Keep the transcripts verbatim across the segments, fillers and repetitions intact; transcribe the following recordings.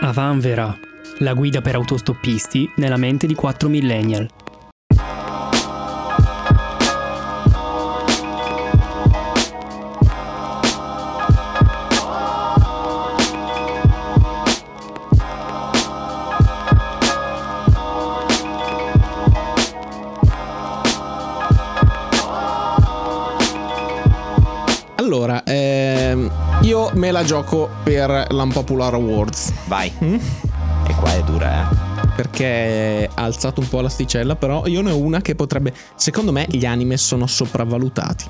Avanvera, la guida per autostoppisti nella mente di quattro millennial. Allora, ehm, io me la gioco per l'Unpopular Awards. Vai. Mm? E qua è dura, eh. Perché ha alzato un po' l'asticella, però io ne ho una che potrebbe... Secondo me gli anime sono sopravvalutati.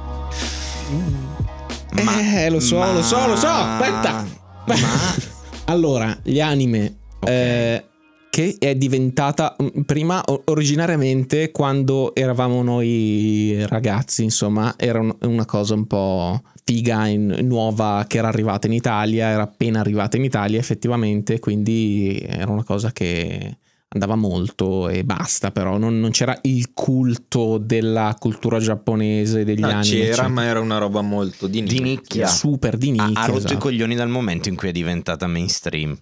Mm. Ma, eh, lo so, ma... lo so, lo so, aspetta. Ma... Allora, gli anime... Okay. Eh, che è diventata prima originariamente quando eravamo noi ragazzi, insomma, era una cosa un po' figa, in, nuova, che era arrivata in Italia, era appena arrivata in Italia effettivamente, quindi era una cosa che andava molto e basta, però non, non c'era il culto della cultura giapponese degli no, anime. C'era, cioè, ma era una roba molto di nicchia, di nicchia. super di nicchia. Ha, ha rotto esatto. i coglioni dal momento in cui è diventata mainstream.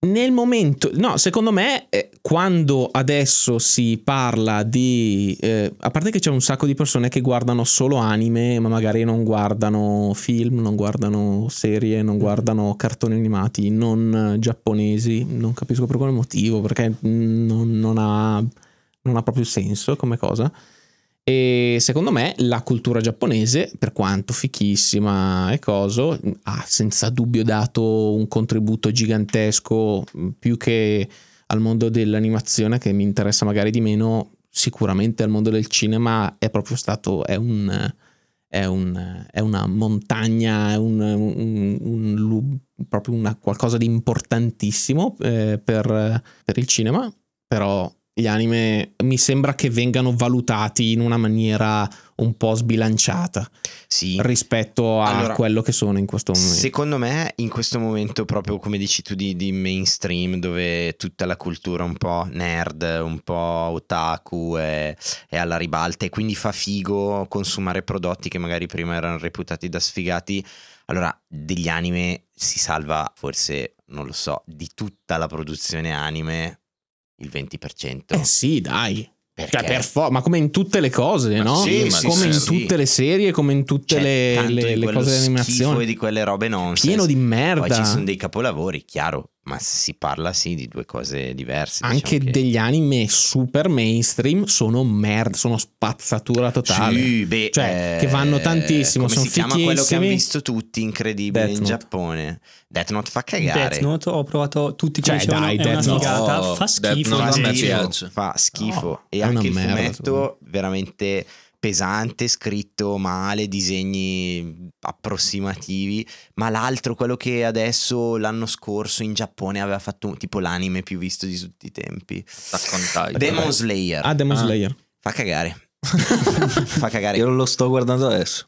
Nel momento, no, secondo me eh, quando adesso si parla di eh, a parte che c'è un sacco di persone che guardano solo anime, ma magari non guardano film, non guardano serie, non guardano cartoni animati non eh, giapponesi, non capisco per quale motivo, perché non, non ha non ha proprio senso come cosa. E secondo me la cultura giapponese, per quanto fichissima e coso, ha senza dubbio dato un contributo gigantesco, più che al mondo dell'animazione, che mi interessa magari di meno, sicuramente al mondo del cinema è proprio stato, è un è un è una montagna, è un, un, un, un proprio una qualcosa di importantissimo eh, per, per il cinema, però gli anime mi sembra che vengano valutati in una maniera un po' sbilanciata, sì, rispetto a allora, quello che sono in questo momento. Secondo me in questo momento, proprio come dici tu, di, di mainstream, dove tutta la cultura un po' nerd, un po' otaku è, è alla ribalta, e quindi fa figo consumare prodotti che magari prima erano reputati da sfigati. Allora, degli anime si salva forse, non lo so, di tutta la produzione anime il venti per cento. Eh sì, dai. Perché? Per for- ma come in tutte le cose, ma no? Sì, ma come sì, in tutte sì. le serie, come in tutte C'è le, le, le cose di animazione, di quelle robe non pieno di merda. Poi ci sono dei capolavori, chiaro, ma si parla sì di due cose diverse. Anche diciamo che... degli anime super mainstream sono merda, sono spazzatura totale. Sì, beh, cioè eh, che vanno tantissimo, come sono si chiama quello che hanno visto tutti, incredibile, Death in Note. Giappone. Death Note fa cagare. Death Note ho provato tutti, cioè, dicevano, dai, è Death una figata, oh, fa schifo, Death Note, schifo. fa schifo. Oh, e anche il fumetto veramente pesante, scritto male, disegni approssimativi, ma l'altro, quello che adesso l'anno scorso in Giappone aveva fatto tipo l'anime più visto di tutti i tempi, Demon Slayer. Ah, Demon Slayer. Ah. Fa cagare. Fa cagare. Io lo sto guardando adesso.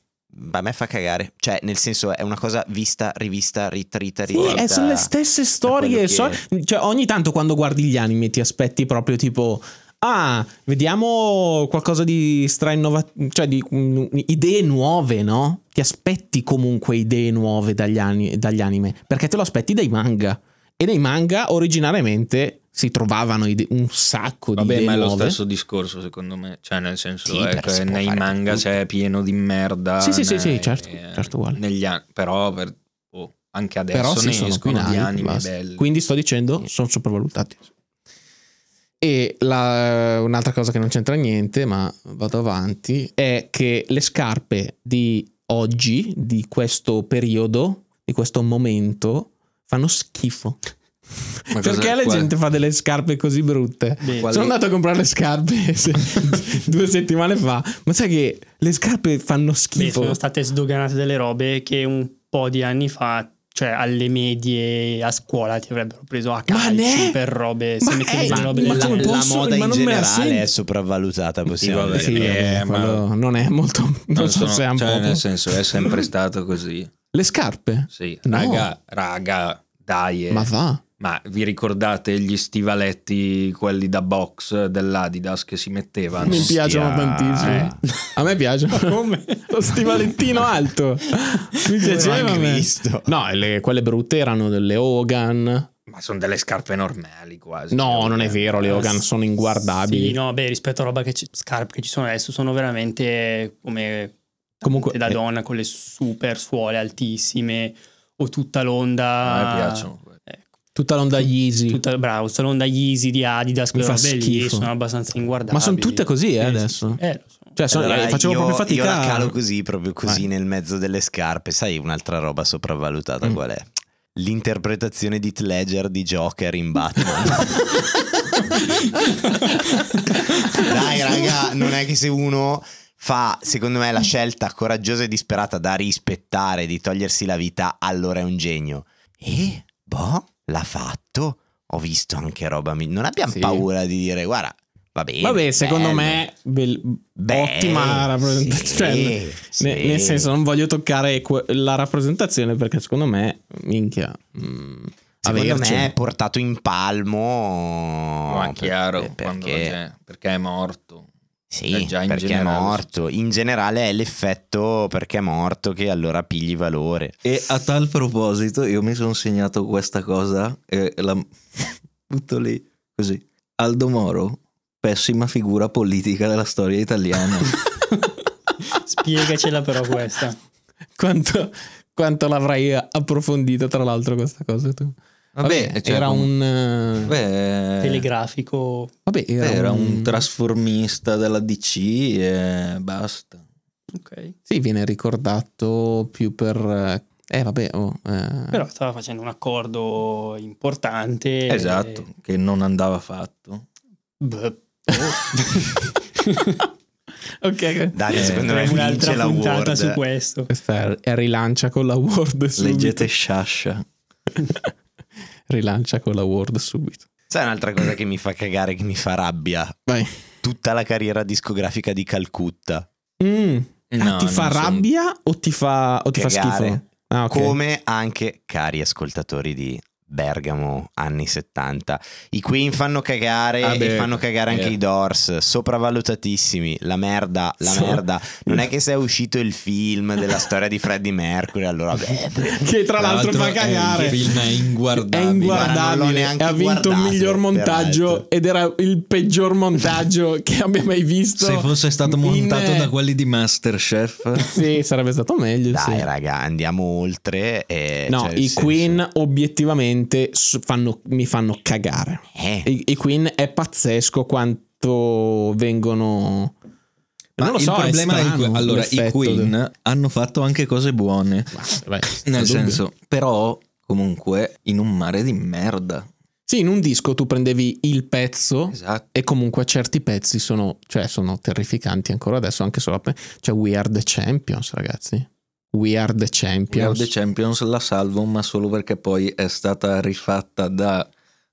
A me fa cagare, cioè nel senso è una cosa vista, rivista, ritrita, ritrita. Sì, sono le stesse storie, che... so, cioè ogni tanto quando guardi gli anime ti aspetti proprio tipo ah, vediamo qualcosa di stra innovativo, cioè di um, idee nuove, no? Ti aspetti comunque idee nuove dagli, ani- dagli anime, perché te lo aspetti dai manga. E nei manga originariamente si trovavano ide- un sacco Vabbè, di idee nuove. Vabbè, ma è lo stesso discorso secondo me, cioè nel senso sì, ecco, che nei manga tutto. C'è pieno di merda. Sì, sì, sì, sì, certo, eh, certo uguale. Negli an- però per, oh, anche adesso però ne sono escono di anime belli. Quindi sto dicendo, sì. sono sopravvalutati. E la, un'altra cosa che non c'entra niente, ma vado avanti, è che le scarpe di oggi, di questo periodo, di questo momento, fanno schifo. Perché la qual... gente fa delle scarpe così brutte? Beh, quali... Sono andato a comprare le scarpe se... due settimane fa, ma sai che le scarpe fanno schifo. Beh, sono state sdoganate delle robe che un po' di anni fa, cioè alle medie, a scuola ti avrebbero preso a calci per robe, ma, se è, ma, robe ma, la, posso, la moda ma in generale è sopravvalutata, possiamo dire, sì, eh, ma non è molto non, non so se è un cioè, po' nel senso è sempre stato così. Le scarpe? Sì, no. raga, raga, dai. Eh. Ma va. Ma vi ricordate gli stivaletti, quelli da box dell'Adidas che si mettevano? Mi Stia... piacciono tantissimo. Eh. A me piacciono. Come? Lo stivalettino alto. Mi piaceva. Visto. No, le, quelle brutte erano delle Hogan. Ma sono delle scarpe normali quasi. No, non è vero, le Hogan sono inguardabili. Sì, no, beh, rispetto a roba che ci, scarpe che ci sono adesso sono veramente come comunque da donna, eh, con le super suole altissime o tutta l'onda. A me piacciono. Ecco. Tutta l'onda Yeezy. Tutta, bravo, tutta l'onda Yeezy di Adidas, quelle robe lì sono abbastanza inguardabili. Ma sono tutte così, eh, adesso. Eh, lo so. Cioè, sono, allora, facevo io, proprio fatica. Io la calo così, proprio così. Vai. Nel mezzo delle scarpe, sai un'altra roba sopravvalutata mm. qual è? L'interpretazione di Heath Ledger di Joker in Batman. Dai raga, non è che se uno fa, secondo me, la scelta coraggiosa e disperata da rispettare di togliersi la vita, allora è un genio. E boh, l'ha fatto. Ho visto anche roba, non abbiamo sì. paura di dire guarda, va bene. Vabbè, secondo me bel, beh, ottima rappresentazione, sì, sì. Ne, nel senso, non voglio toccare que- la rappresentazione perché secondo me minchia mh, secondo me è portato in palmo. Ma chiaro, per, perché, perché è morto. Sì, è già in perché generale, è morto. In generale è l'effetto perché è morto che allora pigli valore. E a tal proposito io mi sono segnato questa cosa e la butto lì così. Aldo Moro, pessima figura politica della storia italiana. Spiegacela però questa. Quanto, quanto l'avrai approfondita tra l'altro questa cosa tu? Vabbè, vabbè, cioè, era un, un beh, telegrafico. Vabbè, era, era un... un trasformista della D C e basta. Ok. Sì, viene ricordato più per Eh vabbè oh, eh. Però stava facendo un accordo importante. Esatto, e... che non andava fatto. Beh. Ok, Dario, secondo eh, me un'altra puntata su questo. Questa è rilancia con la Word subito. Leggete Sciascia. Rilancia con la Word subito. Sai un'altra cosa che mi fa cagare, che mi fa rabbia? Vai. Tutta la carriera discografica di Calcutta. Mm. No, ah, ti fa rabbia sono... o ti fa o ti fa schifo? Ah, okay. Come anche cari ascoltatori di Bergamo anni settanta, i Queen fanno cagare ah, e beh, fanno cagare anche yeah. i Doors, sopravvalutatissimi, la merda, la so. merda. Non è che se è uscito il film della storia di Freddie Mercury, allora beh, che tra, tra l'altro, l'altro fa cagare. Il film è inguardabile, è inguardabile, ha vinto il miglior montaggio ed era il peggior montaggio che abbia mai visto. Se fosse stato montato in... da quelli di MasterChef, sì, sarebbe stato meglio. Dai sì. raga, andiamo oltre e no, cioè, i senso... Queen obiettivamente Fanno, mi fanno cagare eh. e, e Queen è pazzesco quanto vengono. Ma non lo so, il problema è strano, è il, allora i Queen del... hanno fatto anche cose buone beh, beh, nel senso dubbio. Però comunque in un mare di merda. Sì, in un disco tu prendevi il pezzo, esatto. E comunque certi pezzi sono, cioè, sono terrificanti ancora adesso, anche solo c'è cioè, We Are The Champions, ragazzi. We Are The Champions. We Are The Champions la salvo, ma solo perché poi è stata rifatta da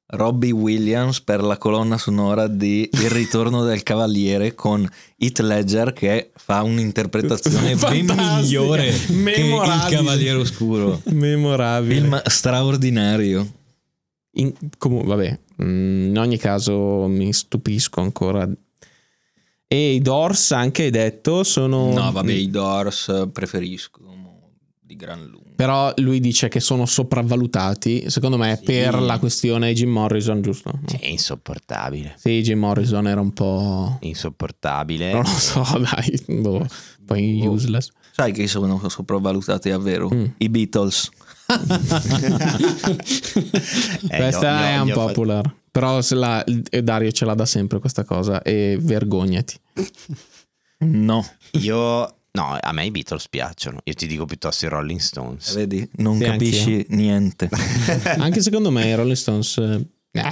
Robbie Williams per la colonna sonora di Il ritorno del cavaliere con Heath Ledger che fa un'interpretazione ben migliore che Il Cavaliere Oscuro. Memorabile. Film straordinario. In, comu- vabbè, in ogni caso mi stupisco ancora. E i Doors anche hai detto sono... No vabbè, i Doors preferisco di gran lunga. Però lui dice che sono sopravvalutati. Secondo me sì. Per la questione Jim Morrison, giusto? Sì, è insopportabile. Sì, Jim Morrison era un po'... insopportabile. Non lo so, dai boh. Poi oh. useless. Sai che sono sopravvalutati davvero? Mm. I Beatles. eh, Questa no, è no, un popular fatto... Però se la, Dario ce l'ha da sempre questa cosa e vergognati. No. Io... No, a me i Beatles piacciono. Io ti dico piuttosto i Rolling Stones. Vedi? Non sì, capisci anch'io. Niente. Anche secondo me i Rolling Stones... Eh,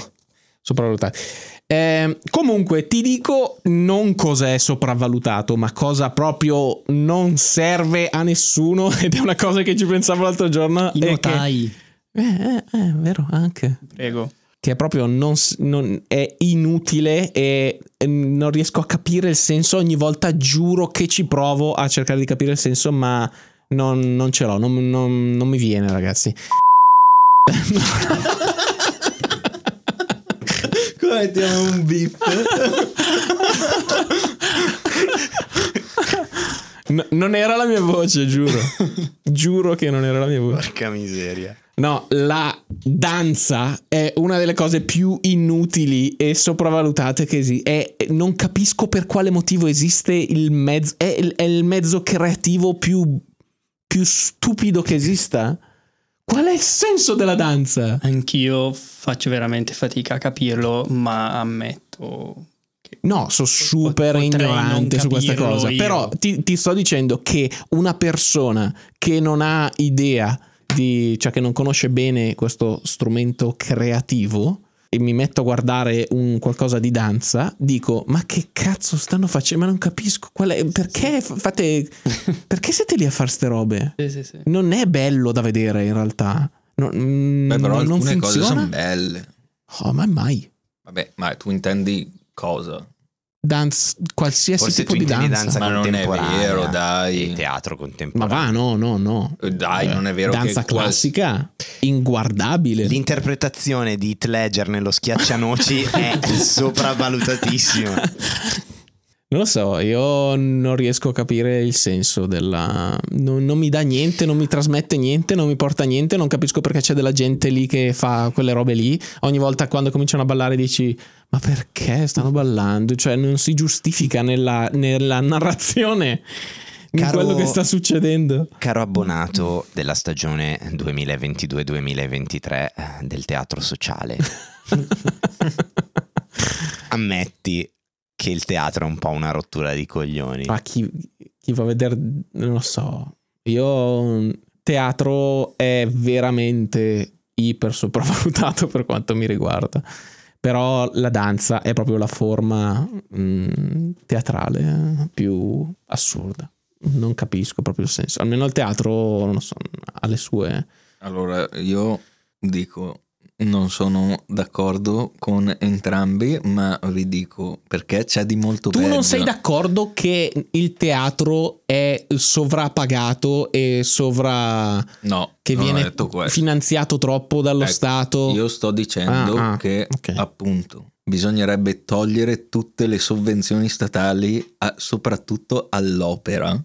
sopravvalutati. Eh, comunque ti dico non cosa è sopravvalutato, ma cosa proprio non serve a nessuno. Ed è una cosa che ci pensavo l'altro giorno. I notai. Che... Eh, eh, è vero, anche. Prego. Che è proprio non, non è inutile e non riesco a capire il senso. Ogni volta giuro che ci provo a cercare di capire il senso, ma non, non ce l'ho, non, non, non mi viene, ragazzi. Qua mettiamo un beep. No, non era la mia voce, giuro. Giuro che non era la mia voce. Porca miseria. No, la danza è una delle cose più inutili e sopravvalutate che esiste. Non capisco per quale motivo esiste il mezzo, è, è il mezzo creativo più, più stupido che esista. Qual è il senso della danza? Anch'io faccio veramente fatica a capirlo, ma ammetto... No, sono super ignorante su questa cosa. Io. Però ti, ti sto dicendo che una persona che non ha idea di, cioè che non conosce bene questo strumento creativo, e mi metto a guardare un qualcosa di danza, dico: ma che cazzo stanno facendo? Ma non capisco qual è, perché fate, perché siete lì a fare ste robe? Sì, sì, sì. Non è bello da vedere in realtà. Non, Beh, però non alcune funziona. Cose sono belle. Oh, ma mai. Vabbè, ma tu intendi cosa? Dance, qualsiasi Forse tipo di danza, danza ma non è vero, dai, teatro contemporaneo. Ma va, no, no, no. Dai, eh, non è vero. Danza che classica, quals... inguardabile. L'interpretazione di Heath Ledger nello schiaccianoci è sopravvalutatissima. Non lo so, io non riesco a capire il senso della... Non, non mi dà niente, non mi trasmette niente, non mi porta niente, non capisco perché c'è della gente lì che fa quelle robe lì. Ogni volta quando cominciano a ballare dici: ma perché stanno ballando? Cioè non si giustifica nella, nella narrazione, in quello che sta succedendo. Caro abbonato della stagione duemilaventidue duemilaventitré del teatro sociale, ammetti che il teatro è un po' una rottura di coglioni. Ma chi, chi va a vedere, non lo so. Io, teatro è veramente iper sopravvalutato per quanto mi riguarda. Però la danza è proprio la forma mh, teatrale più assurda. Non capisco proprio il senso. Almeno il teatro, non lo so, ha le sue... Allora, io dico... Non sono d'accordo con entrambi, ma vi dico perché c'è di molto peggio. Tu non sei d'accordo che il teatro è sovrappagato e sovra... No, che viene finanziato troppo dallo ecco, Stato? Io sto dicendo ah, ah, che okay. appunto bisognerebbe togliere tutte le sovvenzioni statali, a, soprattutto all'opera.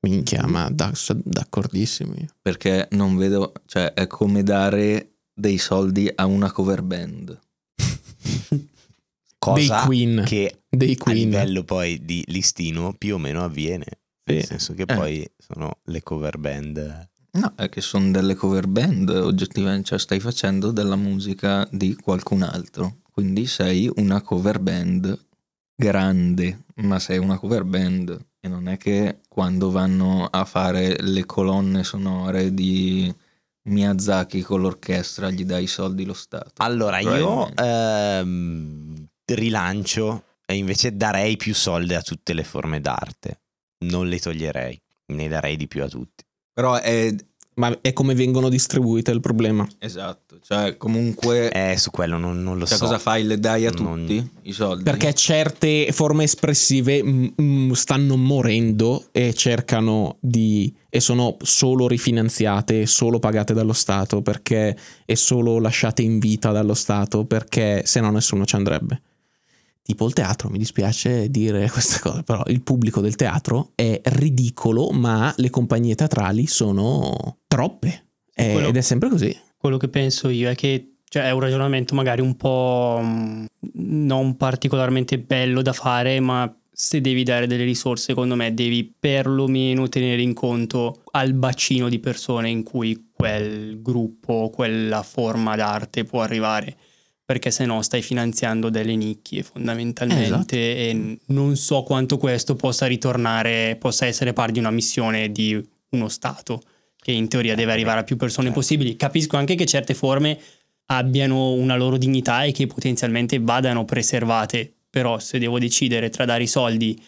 Minchia, ma d'accordissimi. Perché non vedo, cioè è come dare... dei soldi a una cover band. Cosa dei Queen. Che dei Queen. A livello poi di listino più o meno avviene, sì. Nel senso che eh. poi sono le cover band. No, è che sono delle cover band oggettivamente, cioè stai facendo della musica di qualcun altro, quindi sei una cover band grande, ma sei una cover band. E non è che quando vanno a fare le colonne sonore di Miyazaki con l'orchestra gli dà i soldi lo Stato. Allora io ehm, rilancio e invece darei più soldi a tutte le forme d'arte, non le toglierei, ne darei di più a tutti. Però è, ma è come vengono distribuite il problema. Esatto, cioè comunque eh, su quello non, non lo cioè so. Cosa fai? Le dai a tutti non... i soldi? Perché certe forme espressive m- m- stanno morendo e cercano di... e sono solo rifinanziate, solo pagate dallo Stato, perché è solo lasciate in vita dallo Stato, perché se no nessuno ci andrebbe. Tipo il teatro, mi dispiace dire questa cosa, però il pubblico del teatro è ridicolo, ma le compagnie teatrali sono troppe, è, quello, ed è sempre così. Quello che penso io è che cioè, è un ragionamento magari un po' non particolarmente bello da fare, ma se devi dare delle risorse, secondo me devi perlomeno tenere in conto al bacino di persone in cui quel gruppo, quella forma d'arte può arrivare, perché se no stai finanziando delle nicchie fondamentalmente, eh, esatto. E non so quanto questo possa ritornare, possa essere parte di una missione di uno Stato che in teoria deve arrivare a più persone possibili. Capisco anche che certe forme abbiano una loro dignità e che potenzialmente vadano preservate. Però se devo decidere tra dare i soldi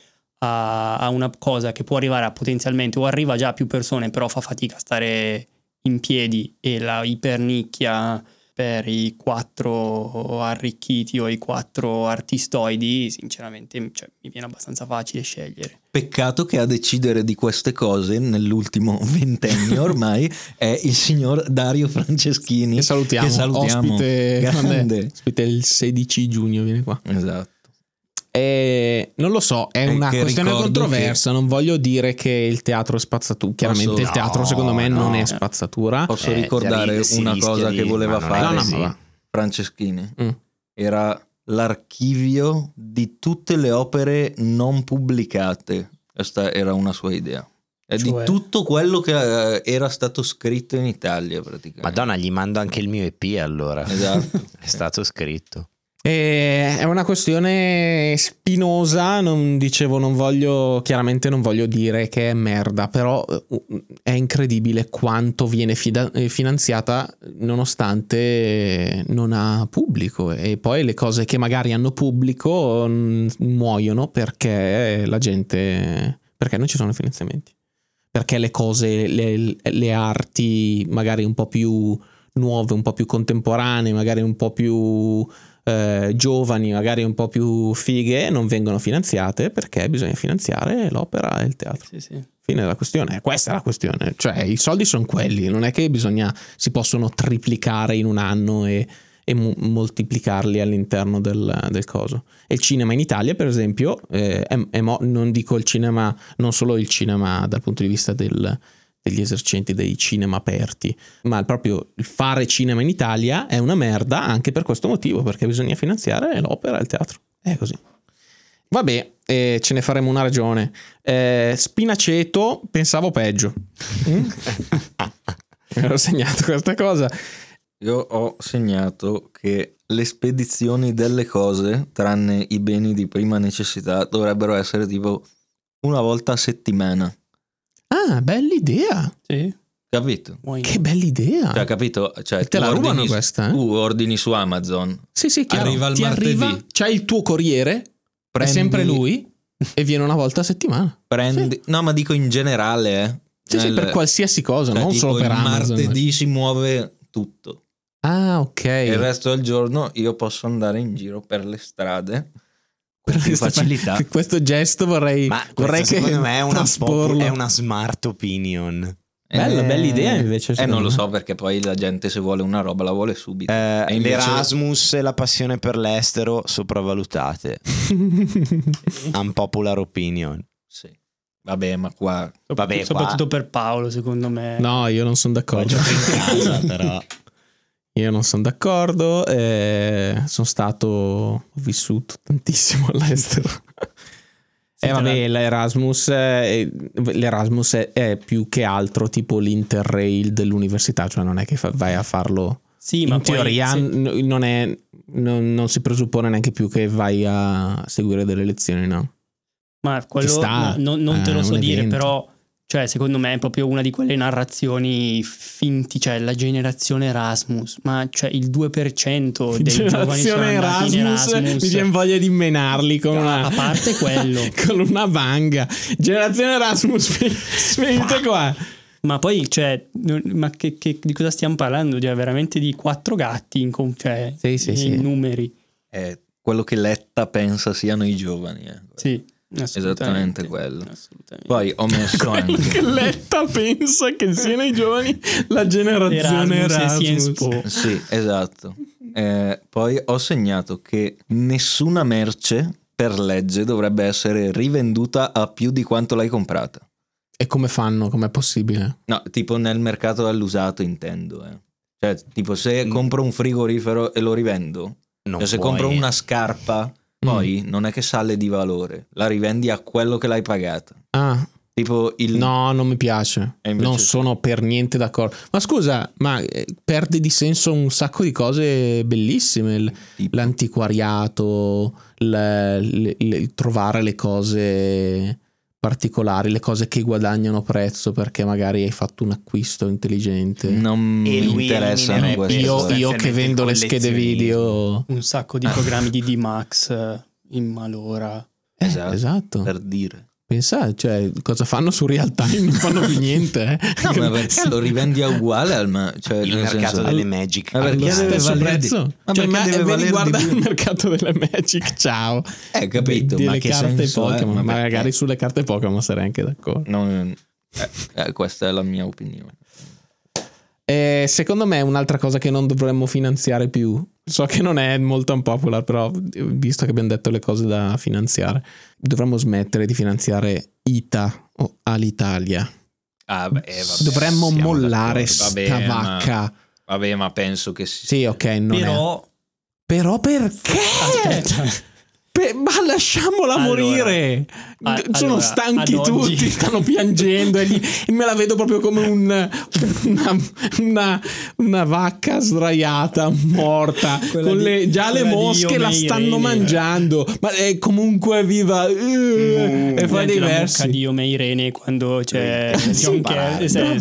a, a una cosa che può arrivare a potenzialmente o arriva già a più persone però fa fatica a stare in piedi, e la ipernicchia per i quattro arricchiti o i quattro artistoidi, sinceramente cioè, mi viene abbastanza facile scegliere. Peccato che a decidere di queste cose nell'ultimo ventennio ormai è il signor Dario Franceschini, che salutiamo, che salutiamo. Ospite, grande. Ospite il sedici giugno viene qua. Esatto. Eh, non lo so, è una questione controversa. Che... non voglio dire che il teatro è spazzatura. Chiaramente posso... il teatro, no, secondo me, no, non è spazzatura. Posso eh, ricordare una cosa di... che voleva fare no, no, Franceschini? Mm. Era l'archivio di tutte le opere non pubblicate. Questa era una sua idea. Cioè... di tutto quello che era stato scritto in Italia, praticamente. Madonna, gli mando anche il mio E P allora. Esatto. È stato scritto. E è una questione spinosa, non dicevo, non voglio, chiaramente non voglio dire che è merda, però è incredibile quanto viene fida- finanziata nonostante non ha pubblico, e poi le cose che magari hanno pubblico muoiono perché la gente, perché non ci sono finanziamenti, perché le cose, le, le arti magari un po' più nuove, un po' più contemporanee, magari un po' più Eh, giovani, magari un po' più fighe, non vengono finanziate perché bisogna finanziare l'opera e il teatro. Sì, sì. Fine della questione. Questa è la questione, cioè i soldi sono quelli, non è che bisogna, si possono triplicare in un anno e, e mu- moltiplicarli all'interno del, del coso. E il cinema in Italia, per esempio, eh, è, è mo- non dico il cinema, non solo il cinema dal punto di vista del degli esercenti dei cinema aperti, ma proprio il fare cinema in Italia è una merda anche per questo motivo, perché bisogna finanziare l'opera e il teatro, è così. Vabbè, eh, ce ne faremo una ragione. eh, Spinaceto pensavo peggio. mm? Mi ero segnato questa cosa. Io ho segnato che le spedizioni delle cose, tranne i beni di prima necessità, dovrebbero essere tipo una volta a settimana. Ah, bella idea. Sì. Capito? Che bella idea. Cioè, capito? Cioè, te la rubano questa, eh? Tu ordini su Amazon. Sì, sì, chiaro. Arriva il Ti martedì. Arriva, c'è il tuo corriere, prendi... è sempre lui e viene una volta a settimana. Prendi... sì. No, ma dico in generale, eh. Sì, Nel... sì, per qualsiasi cosa, cioè, non solo per Amazon. Il martedì si muove tutto. Ah, ok. E il resto del giorno io posso andare in giro per le strade. Più facilità. Questo gesto vorrei, ma vorrei che secondo me è una, pop, è una smart opinion. Bella, eh, bella idea invece. Eh, non me. Lo so, perché poi la gente se vuole una roba la vuole subito. Eh, e invece... L'Erasmus e la passione per l'estero sopravvalutate. Unpopular opinion. Sì. Vabbè, ma qua... Vabbè, soprattutto qua... per Paolo, secondo me. No, io non sono d'accordo. Casa, però. Io non sono d'accordo, eh, sono stato, ho vissuto tantissimo all'estero. E eh, vabbè, l'Erasmus, eh, l'Erasmus è, è più che altro tipo l'Interrail dell'università, cioè non è che fa, vai a farlo. Sì, in ma teoria poi, sì. n- non è, non, non si presuppone neanche più che vai a seguire delle lezioni, no? Ma quello sta, no, non te lo eh, so dire, evento. Però... cioè, secondo me è proprio una di quelle narrazioni finti, cioè la generazione Erasmus, ma cioè il due per cento dei giovani sono andati in Erasmus. Mi viene voglia di menarli con una... a parte quello. Con una vanga. Generazione Erasmus, venite qua. Ma poi, cioè, ma che, che, di cosa stiamo parlando? Cioè, veramente di quattro gatti in, cioè, sì, sì, in sì. numeri. È quello che Letta pensa siano i giovani. Eh. Sì. Esattamente quello. Poi ho messo anche Letta pensa che siano i giovani la generazione Erasmus, Erasmus. Sì, esatto. eh, Poi ho segnato che nessuna merce per legge dovrebbe essere rivenduta a più di quanto l'hai comprata. E come fanno? Com'è possibile? No, tipo nel mercato dell'usato intendo, eh. Cioè tipo se mm. compro un frigorifero e lo rivendo, non cioè, se compro una scarpa, poi mm. non è che sale di valore, la rivendi a quello che l'hai pagata. Ah, tipo il... no, non mi piace, non sì. sono per niente d'accordo. Ma scusa, ma perde di senso un sacco di cose bellissime, l- l'antiquariato, l- l- l- trovare le cose particolari, le cose che guadagnano prezzo perché magari hai fatto un acquisto intelligente. Non mi interessa. Io, io che vendo le schede video, un sacco di programmi di D-Max in malora. Eh, esatto, esatto, per dire. Pensate, cioè, cosa fanno su Real Time? Non fanno più niente, eh. No, ma perché lo rivendi uguale al ma- cioè, il nel mercato senso, delle Magic, ma perché deve valere di- ma cioè, ma deve riguarda di- il mercato delle Magic, ciao. Eh, capito, De- ma che senso Pokémon, eh, ma magari sulle carte Pokémon sarei anche d'accordo. Non, eh, eh, questa è la mia opinione. Eh, secondo me un'altra cosa che non dovremmo finanziare più So che non è molto unpopular, però visto che abbiamo detto le cose da finanziare, dovremmo smettere di finanziare I T A o Alitalia. Ah, beh, vabbè, dovremmo mollare vabbè, sta vacca. Ma, vabbè, ma penso che si... sì, ok, non però... è. Però perché? Aspetta. Beh, ma lasciamola allora, morire a, sono allora, stanchi tutti oggi. Stanno piangendo e, gli, e me la vedo proprio come un, una, una, una vacca sdraiata morta con di, le, già le mosche la stanno Irene. Mangiando, ma è comunque viva uh, mm, e fa dei versi di Ome Irene quando c'è sì, che, se,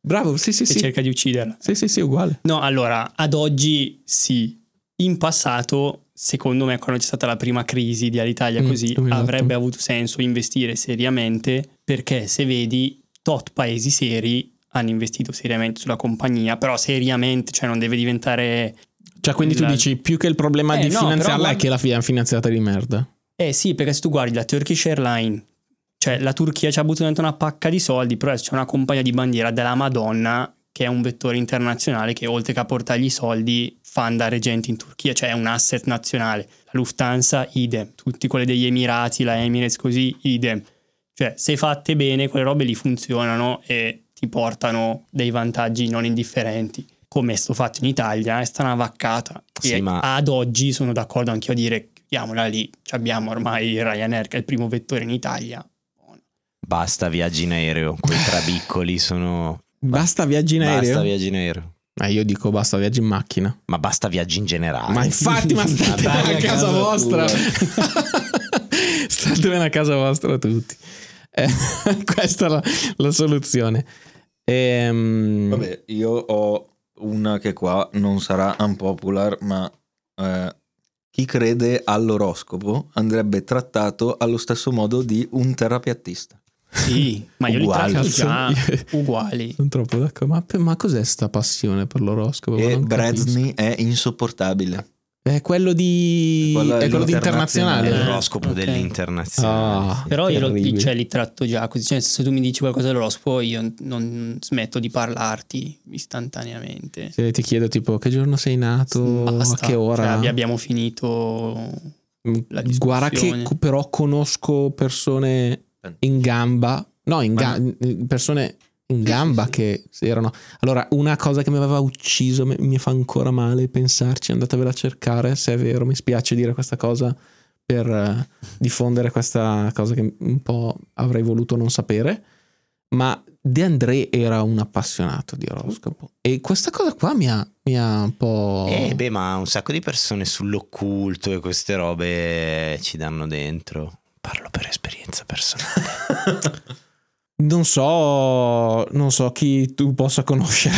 bravo sì, sì, che sì. cerca di ucciderla sì sì sì uguale no allora ad oggi sì in passato secondo me quando c'è stata la prima crisi di Alitalia mm, così esatto. avrebbe avuto senso investire seriamente, perché se vedi tot paesi seri hanno investito seriamente sulla compagnia, però seriamente, cioè non deve diventare cioè quindi la... tu dici più che il problema eh, di no, finanziarla guarda... è che l'hanno finanziata di merda eh sì perché se tu guardi la Turkish Airlines, cioè la Turchia ci ha buttato dentro una pacca di soldi, però c'è una compagnia di bandiera della Madonna che è un vettore internazionale che oltre che a portargli soldi fa andare gente in Turchia, cioè è un asset nazionale. La Lufthansa idem, tutti quelli degli Emirati, la Emirates così idem, cioè se fatte bene quelle robe lì funzionano e ti portano dei vantaggi non indifferenti. Come è sto fatto in Italia è stata una vaccata sì, e ma... ad oggi sono d'accordo anche io a dire chiudiamola lì, abbiamo ormai Ryanair che è il primo vettore in Italia, basta viaggi in aereo, quei trabiccoli sono... Basta viaggi in aereo? Basta viaggi in aereo. Ma eh, io dico basta viaggi in macchina. Ma basta viaggi in generale. Ma infatti, ma state bene a casa vostra. State bene a casa vostra tutti. Eh, questa è la, la soluzione. Ehm... Vabbè, io ho una che qua non sarà unpopular, ma eh, chi crede all'oroscopo andrebbe trattato allo stesso modo di un terrapiattista. Sì, ma io uguali. Li tratto già uguali. Non troppo d'accordo. Ma, ma cos'è sta passione per l'oroscopo? E Bradney è insopportabile. È quello di quello è quello di internazionale. L'oroscopo okay. dell'internazionale. Oh, però io lo, cioè, li tratto già così. Cioè, se tu mi dici qualcosa dell'oroscopo, io non smetto di parlarti istantaneamente. Se ti chiedo tipo che giorno sei nato, basta. A che ora? Cioè, abbiamo finito la discussione. Guarda che però conosco persone... in gamba no in ga- persone in gamba sì, sì, sì. che erano allora una cosa che mi aveva ucciso, mi, mi fa ancora male pensarci, andatevela a cercare se è vero, mi spiace dire questa cosa per eh, diffondere questa cosa che un po' avrei voluto non sapere, ma De André era un appassionato di oroscopo e questa cosa qua mi ha, mi ha un po' eh beh ma un sacco di persone sull'occulto e queste robe ci danno dentro. Parlo per esperienza personale. Non so, non so chi tu possa conoscere,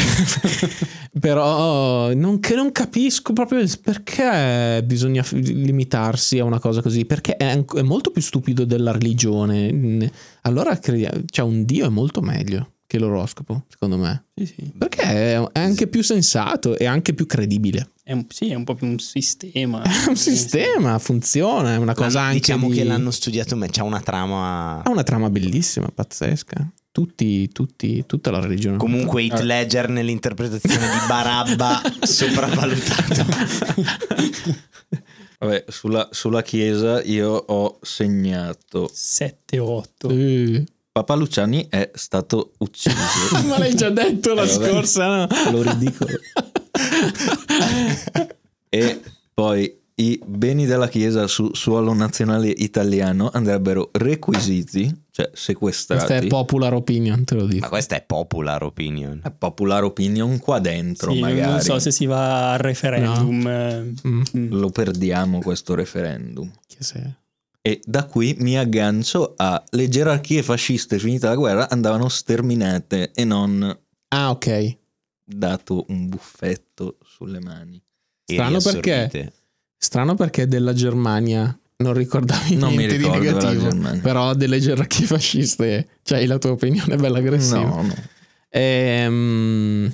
però non, che non capisco proprio perché bisogna limitarsi a una cosa così, perché è, è molto più stupido della religione. Allora c'è cioè un Dio è molto meglio che l'oroscopo, secondo me. Sì, sì. Perché è, è anche più sensato e anche più credibile. È un, sì, è un po' più un sistema. È un sistema, sì. funziona, è una cosa anche diciamo di... che l'hanno studiato, ma c'ha una trama... Ha una trama bellissima, pazzesca. Tutti, tutti, tutta la religione. Comunque Heath Ledger nell'interpretazione di Barabba sopravvalutato. Vabbè, sulla, sulla chiesa io ho segnato... sette o otto. Sì. Papa Luciani è stato ucciso. Ma l'hai già detto la eh, scorsa, no? Lo ridicolo. E poi i beni della chiesa su suolo nazionale italiano andrebbero requisiti, cioè sequestrati. Questa è popular opinion, te lo dico. Ma questa è popular opinion. È popular opinion qua dentro, sì, magari. Non so se si va al referendum. No. Mm. Mm. Lo perdiamo questo referendum. Che se... E da qui mi aggancio a le gerarchie fasciste finita la guerra andavano sterminate e non... Ah, ok. Dato un buffetto sulle mani. Strano perché strano perché della Germania non ricordavi non niente mi di negativo, però delle gerarchie fasciste cioè la tua opinione è bella aggressiva. No, no. Ehm...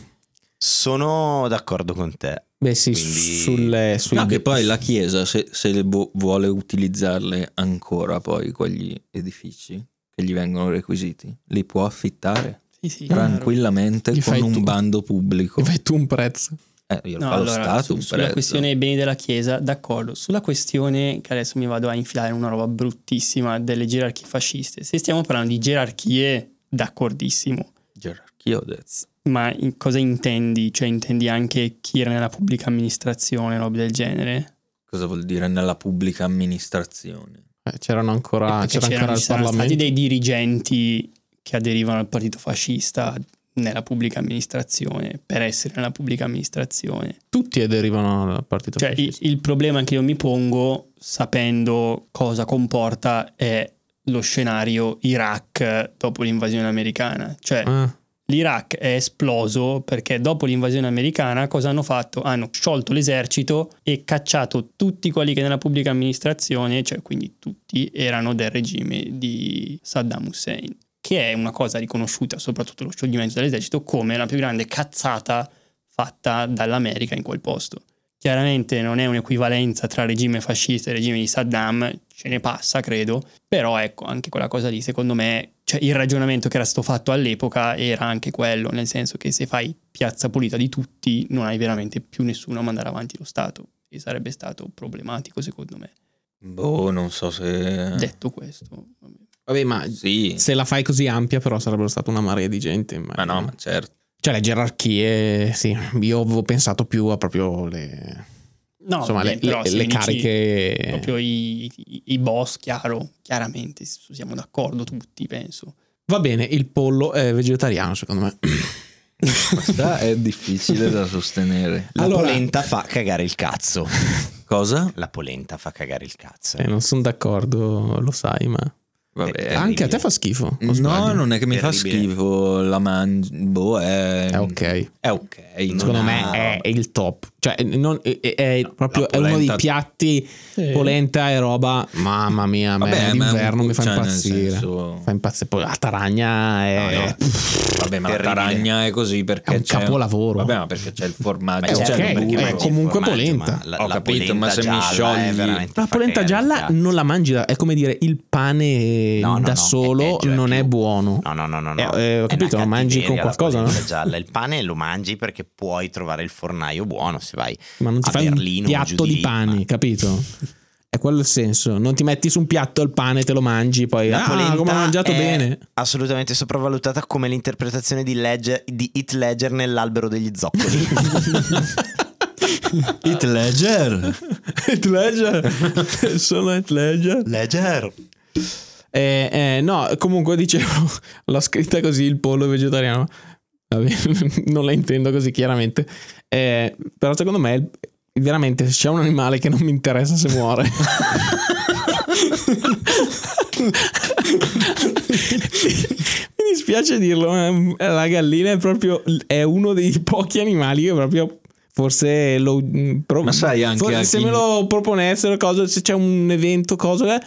sono d'accordo con te. Beh sì, quindi... sulle, sulle... No, che poi la chiesa se, se vuole utilizzarle ancora poi quegli edifici che gli vengono requisiti li può affittare. Sì, sì, tranquillamente con un tu. Bando pubblico. Gli fai tu un prezzo. eh, io no, fa allora, lo Stato. Su, sulla questione dei beni della Chiesa, d'accordo. Sulla questione, che adesso mi vado a infilare una roba bruttissima, delle gerarchie fasciste. Se stiamo parlando di gerarchie, d'accordissimo. Gerarchie, ho detto. Ma in cosa intendi? Cioè intendi anche chi era nella pubblica amministrazione, roba del genere? Cosa vuol dire nella pubblica amministrazione? Eh, c'erano ancora, c'era c'erano, ancora il Parlamento. Stati dei dirigenti che aderivano al partito fascista nella pubblica amministrazione, per essere nella pubblica amministrazione. Tutti aderivano al partito cioè, fascista. Il, il problema che io mi pongo, sapendo cosa comporta, è lo scenario Iraq dopo l'invasione americana. Cioè... Ah. L'Iraq è esploso perché dopo l'invasione americana cosa hanno fatto? Hanno sciolto l'esercito e cacciato tutti quelli che nella pubblica amministrazione, cioè quindi tutti, erano del regime di Saddam Hussein, che è una cosa riconosciuta, soprattutto lo scioglimento dell'esercito, come la più grande cazzata fatta dall'America in quel posto. Chiaramente non è un'equivalenza tra regime fascista e regime di Saddam, ce ne passa credo, però ecco anche quella cosa lì secondo me, cioè il ragionamento che era stato fatto all'epoca era anche quello, nel senso che se fai piazza pulita di tutti non hai veramente più nessuno a mandare avanti lo Stato, e sarebbe stato problematico secondo me. Boh, non so se... Detto questo... Vabbè, vabbè ma sì. Se la fai così ampia però sarebbero stata una marea di gente. Ma, ma no, ma certo. Cioè le gerarchie, sì, io avevo pensato più a proprio le, no, insomma, beh, le, le, le cariche, proprio i, i, i boss, chiaro, chiaramente siamo d'accordo tutti, penso. Va bene, il pollo è vegetariano secondo me. Questa è difficile da sostenere. La allora, polenta fa cagare il cazzo. Cosa? La polenta fa cagare il cazzo. Eh, non sono d'accordo, lo sai, ma... Vabbè, anche a te fa schifo? No, non è che mi terribile. Fa schifo, la mangio, boh, è... è ok, è ok, secondo me ha... è il top, cioè non, è, è no, proprio è uno dei piatti, sì. Polenta e roba, mamma mia, vabbè, l'inverno mi fa impazzire, senso... fa impazzire. Poi la taragna è no, no. Pff, vabbè, ma terribile. La taragna è così perché è un c'è capolavoro, vabbè, ma perché c'è il formaggio, ma cioè, okay, perché è comunque formaggio, polenta, la, ho la capito, ma se mi sciogli la polenta gialla non la mangi, è come dire il pane No, no, da no, solo è non più. È buono. No, no, no, no, no. Eh, ho capito, lo mangi con qualcosa, no? Gialla. Il pane lo mangi perché puoi trovare il fornaio buono se vai. Ma non ti a fai Berlino, un piatto di pane, ma... capito? È quello il senso. Non ti metti su un piatto il pane, te lo mangi, poi la ah, polenta come ho mangiato è bene. Assolutamente sopravvalutata come l'interpretazione di, Ledger, di Heath Ledger nell'albero degli zoccoli. Heath Ledger. Heath Ledger. Sono Heath Ledger. Ledger. Eh, eh, no, comunque dicevo, l'ho scritta così, il pollo vegetariano, vabbè, non la intendo così chiaramente, eh, però secondo me veramente c'è un animale che non mi interessa se muore. Mi dispiace dirlo, ma la gallina è proprio, è uno dei pochi animali che proprio... Forse lo pro, ma sai anche forse se me lo proponessero, cosa, se c'è un evento, cosa...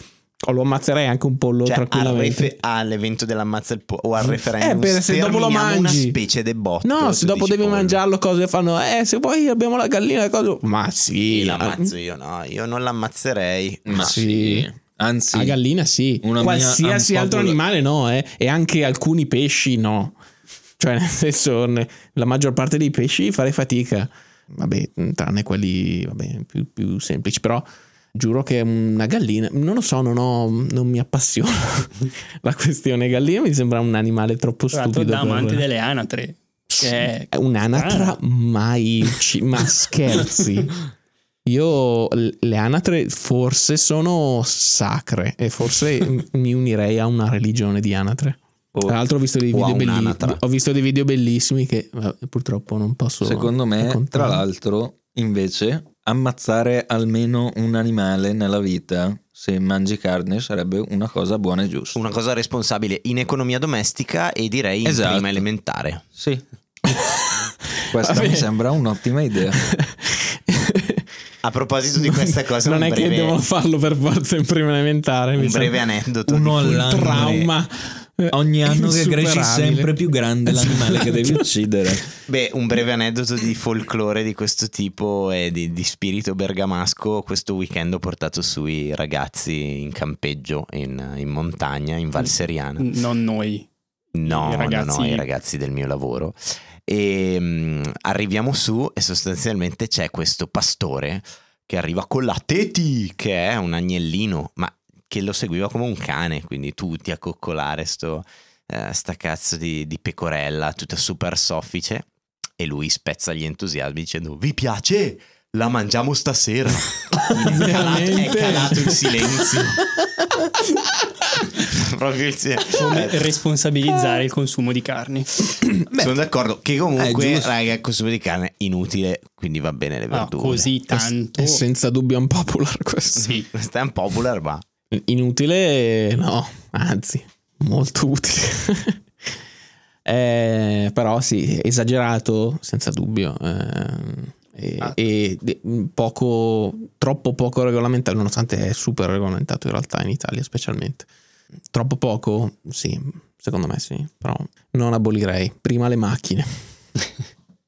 O lo ammazzerei anche un pollo, cioè, tranquillamente al refe- all'evento dell'ammazza il pollo o al referendum. Eh, se dopo lo mangi una specie de botto. No, se dopo devi pollo. Mangiarlo cose fanno. Eh, se poi abbiamo la gallina cosa. Ma sì, l'ammazzo io no, io non l'ammazzerei. Ma sì. sì. Anzi, la gallina sì. Una qualsiasi mia altro animale no, eh, e anche alcuni pesci no. Cioè nel senso la maggior parte dei pesci farei fatica. Vabbè, tranne quelli vabbè, più, più semplici, però giuro che una gallina, non lo so, non, ho, non mi appassiona la questione gallina, mi sembra un animale troppo Prato stupido. Da amante per... delle anatre. Che è... Un'anatra ah. mai, ma scherzi. Io le anatre forse sono sacre e forse mi unirei a una religione di anatre. Tra l'altro ho visto dei video, belli... ho visto dei video bellissimi che purtroppo non posso Secondo me, raccontare. Tra l'altro, invece... Ammazzare almeno un animale nella vita, se mangi carne, sarebbe una cosa buona e giusta. Una cosa responsabile in economia domestica e direi in esatto. prima elementare. Sì. Questa Vabbè. Mi sembra un'ottima idea. A proposito di questa cosa, non è breve... che devono farlo per forza in prima elementare. Un mi breve aneddoto. Un trauma. Ogni anno che cresci sempre più grande l'animale che devi uccidere. Beh, un breve aneddoto di folklore di questo tipo e di, di spirito bergamasco. Questo weekend ho portato sui ragazzi in campeggio in, in montagna, in Val Seriana. Non noi No, ragazzi... no, no, i ragazzi del mio lavoro. E mh, arriviamo su e sostanzialmente c'è questo pastore che arriva con la Teti, che è un agnellino, ma che lo seguiva come un cane, quindi tutti a coccolare sto, eh, sta cazzo di, di pecorella tutta super soffice, e lui spezza gli entusiasmi dicendo: vi piace? La mangiamo stasera. È calato, è calato il silenzio. Proprio il silenzio. Come responsabilizzare il consumo di carni. Beh, sono d'accordo che comunque, raga, il consumo di carne è inutile, quindi va bene le verdure. No, così tanto. È, è senza dubbio unpopular questo. Sì, questo è unpopular, ma inutile no, anzi, molto utile. eh, però sì, esagerato, senza dubbio. Eh, E, ah. e poco, troppo poco regolamentato, nonostante è super regolamentato in realtà in Italia specialmente. Troppo poco? Sì, secondo me sì, però non abolirei. Prima le macchine.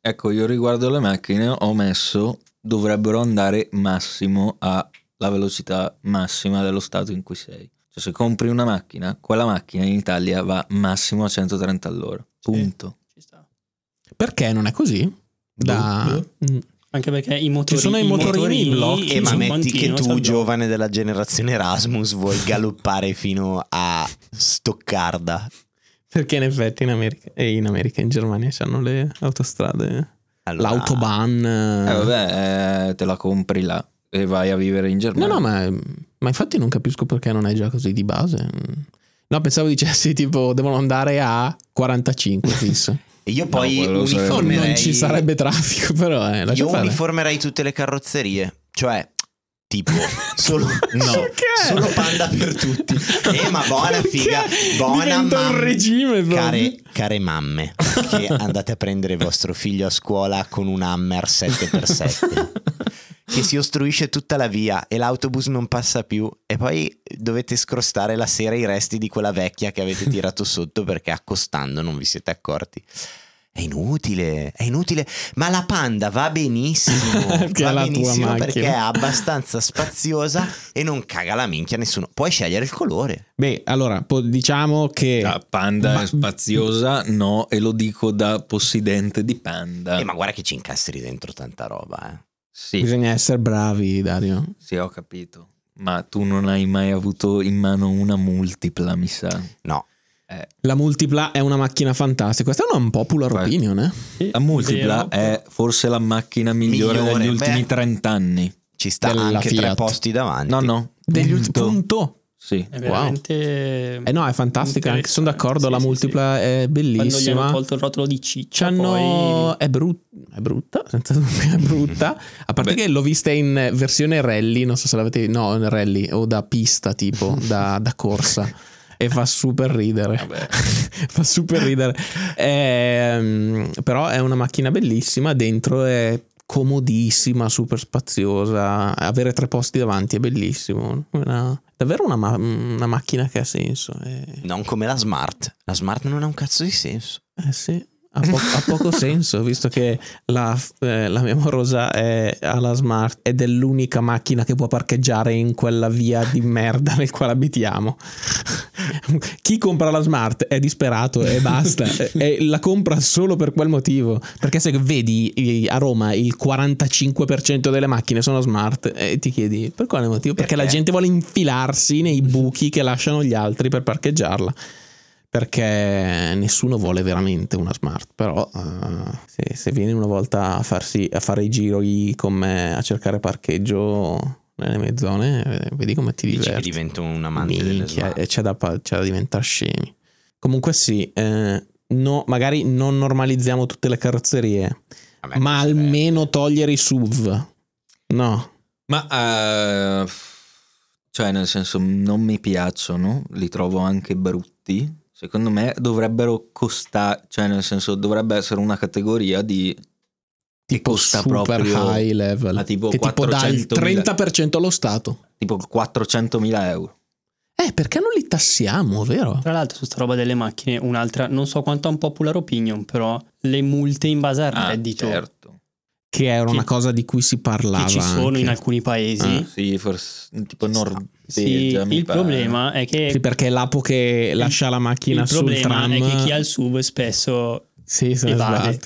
Ecco, io riguardo alle macchine ho messo: dovrebbero andare massimo alla velocità massima dello stato in cui sei. Cioè, se compri una macchina, quella macchina in Italia va massimo a centotrenta all'ora. Punto. Sì, ci sta. Perché non è così? Da... anche perché i motori, ci sono i motorini in blocchi, e ma metti che tu, giovane della generazione Erasmus, vuoi galoppare fino a Stoccarda, perché in effetti in America e in America in Germania hanno le autostrade, allora, l'autoban, eh, vabbè, eh, te la compri là e vai a vivere in Germania. No no ma, ma infatti non capisco perché non è già così di base. No, pensavo dicessi tipo devono andare a quarantacinque fisso. E io poi no, uniformerei... non ci sarebbe traffico, però eh, io fare. uniformerei tutte le carrozzerie, cioè tipo solo, no, solo Panda per tutti. Eh, ma buona figa, buona mam... regime, care, care mamme che andate a prendere vostro figlio a scuola con un Hammer sette per sette che si ostruisce tutta la via e l'autobus non passa più, e poi dovete scrostare la sera i resti di quella vecchia che avete tirato sotto perché accostando non vi siete accorti. È inutile, è inutile, ma la Panda va benissimo, va benissimo perché è abbastanza spaziosa e non caga la minchia a nessuno. Puoi scegliere il colore. Beh, allora diciamo che la Panda ma... è spaziosa, no, e lo dico da possidente di Panda. Eh, ma guarda che ci incastri dentro tanta roba, eh. Sì. Bisogna essere bravi, Dario. Sì, ho capito. Ma tu non hai mai avuto in mano una Multipla, mi sa. No. Eh. La Multipla è una macchina fantastica. Questa è una un popular Beh. opinion, eh? La Multipla Vero. è forse la macchina migliore, migliore. degli ultimi trent'anni. Ci sta anche Fiat. tre posti davanti. No, no. Degli ultimi punto. Sì, è veramente wow. eh no, è fantastica. Anche sono d'accordo. Sì, la sì, Multipla sì. è bellissima. Quando gli hanno tolto il rotolo di ciccia, poi... è, brut... è brutta. Senza dubbio, è brutta. A parte Beh. che l'ho vista in versione rally. Non so se l'avete, no, rally o da pista, tipo da, da corsa. E fa super ridere. Fa super ridere. È... però è una macchina bellissima. Dentro è comodissima, super spaziosa. Avere tre posti davanti è bellissimo. Una... davvero una, ma- una macchina che ha senso. Eh. Non come la Smart. La Smart non ha un cazzo di senso. Eh sì, ha, po- ha poco senso, visto che la, eh, la mia morosa è alla Smart ed è l'unica macchina che può parcheggiare in quella via di merda nel quale abitiamo. Chi compra la Smart è disperato e basta. E la compra solo per quel motivo. Perché se vedi a Roma il quarantacinque per cento delle macchine sono Smart, e ti chiedi per quale motivo? Perché, perché la gente vuole infilarsi nei buchi che lasciano gli altri per parcheggiarla. Perché nessuno vuole veramente una Smart. Però uh, se, se vieni una volta a, farsi, a fare i giri con me a cercare parcheggio nelle mie zone, vedi come ti diverti. Dici che divento un amante delle Smart. C'è da, c'è da diventare scemi. Comunque sì, eh, no, magari non normalizziamo tutte le carrozzerie, ma almeno è... togliere i S U V. No. Ma uh, cioè nel senso non mi piacciono, li trovo anche brutti. Secondo me dovrebbero costare, cioè nel senso dovrebbe essere una categoria di... tipo costa super high level a tipo che tipo dà il trenta per cento allo Stato, tipo quattrocentomila euro. Eh, perché non li tassiamo, vero? Tra l'altro su sta roba delle macchine, un'altra, non so quanto è un popular opinion, però le multe in base al ah, reddito. Certo. Che era una che, cosa di cui si parlava. Che ci sono anche in alcuni paesi. Ah, sì, forse tipo Norvegia. Sì, il pare. Problema è che. Sì, perché l'apo che lascia la macchina sul tram. Il problema è che chi ha il S U V spesso. Sì, evade.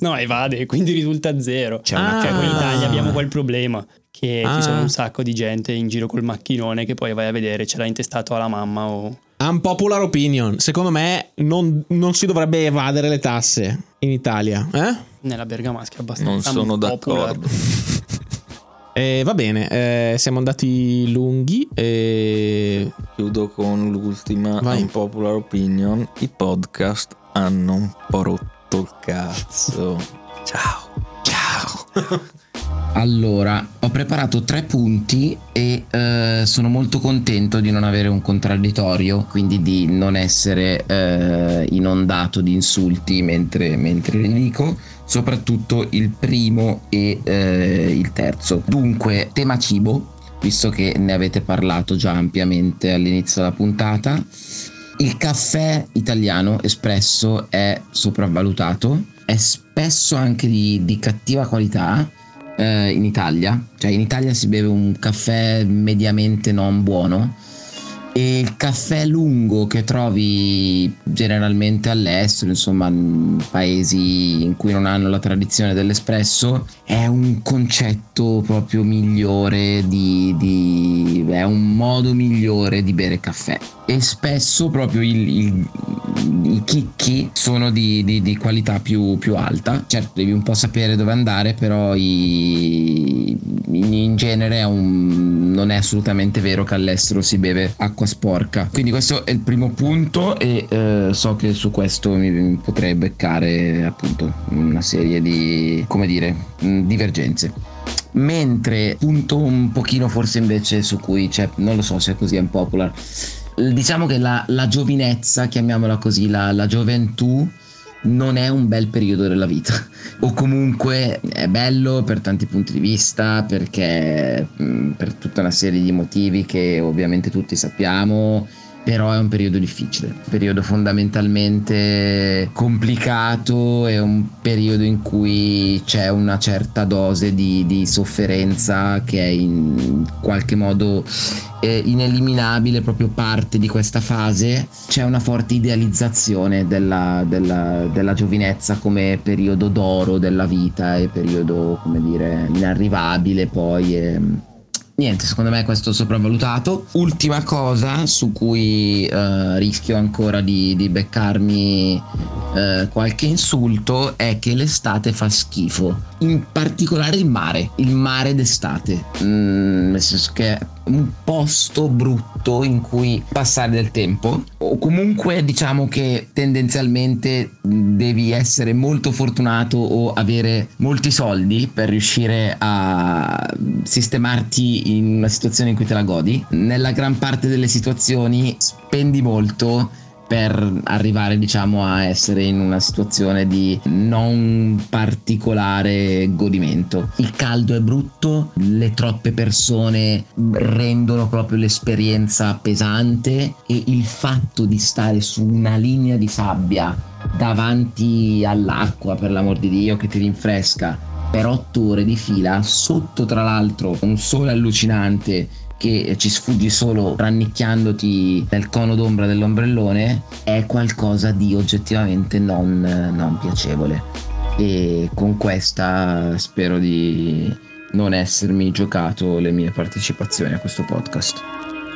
No, evade, quindi risulta zero. C'è una ah, in Italia abbiamo quel problema. Che ah. ci sono un sacco di gente in giro col macchinone che poi vai a vedere ce l'ha intestato alla mamma o. Unpopular opinion. Secondo me non, non si dovrebbe evadere le tasse in Italia, eh? Nella Bergamasca è abbastanza. Non sono d'accordo. eh, Va bene, eh, siamo andati lunghi e... Chiudo con l'ultima. Vai. Unpopular opinion. I podcast hanno un po' rotto il cazzo. Ciao. Ciao. Allora, ho preparato tre punti e eh, sono molto contento di non avere un contraddittorio, quindi di non essere eh, inondato di insulti mentre, mentre li dico, soprattutto il primo e eh, il terzo. Dunque, tema cibo, visto che ne avete parlato già ampiamente all'inizio della puntata, il caffè italiano espresso è sopravvalutato, è spesso anche di, di cattiva qualità. In Italia, cioè in Italia si beve un caffè mediamente non buono e il caffè lungo che trovi generalmente all'estero, insomma in paesi in cui non hanno la tradizione dell'espresso, è un concetto proprio migliore di, di è un modo migliore di bere caffè e spesso proprio il, il, i chicchi sono di, di, di qualità più, più alta. Certo, devi un po' sapere dove andare, però i, in genere è un, non è assolutamente vero che all'estero si beve acqua sporca. Quindi questo è il primo punto e eh, so che su questo mi, mi potrei beccare appunto una serie di, come dire, divergenze. Mentre punto un pochino forse invece su cui c'è, non lo so se è così unpopular, diciamo che la, la giovinezza, chiamiamola così, la, la gioventù non è un bel periodo della vita, o comunque è bello per tanti punti di vista, perché per tutta una serie di motivi che ovviamente tutti sappiamo, però è un periodo difficile, un periodo fondamentalmente complicato, è un periodo in cui c'è una certa dose di, di sofferenza che è in qualche modo ineliminabile, proprio parte di questa fase. C'è una forte idealizzazione della, della, della giovinezza come periodo d'oro della vita e periodo, come dire, inarrivabile poi e... Niente, secondo me questo è sopravvalutato. Ultima cosa su cui eh, rischio ancora di, di beccarmi eh, qualche insulto è che l'estate fa schifo, in particolare il mare, il mare d'estate, mm, nel senso che è un posto brutto in cui passare del tempo, o comunque diciamo che tendenzialmente devi essere molto fortunato o avere molti soldi per riuscire a sistemarti in una situazione in cui te la godi. Nella gran parte delle situazioni spendi molto per arrivare, diciamo, a essere in una situazione di non particolare godimento. Il caldo è brutto, le troppe persone rendono proprio l'esperienza pesante e il fatto di stare su una linea di sabbia davanti all'acqua, per l'amor di Dio, che ti rinfresca per otto ore di fila, sotto tra l'altro un sole allucinante che ci sfuggi solo rannicchiandoti nel cono d'ombra dell'ombrellone, è qualcosa di oggettivamente non, non piacevole. E con questa spero di non essermi giocato le mie partecipazioni a questo podcast.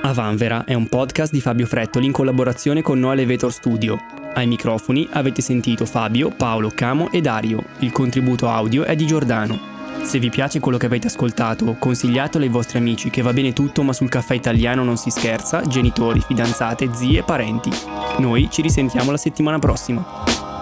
Avanvera è un podcast di Fabio Frettoli in collaborazione con No Elevator Studio. Ai microfoni avete sentito Fabio, Paolo, Camo e Dario. Il contributo audio è di Giordano. Se vi piace quello che avete ascoltato, consigliatelo ai vostri amici, che va bene tutto ma sul caffè italiano non si scherza, genitori, fidanzate, zie e parenti. Noi ci risentiamo la settimana prossima.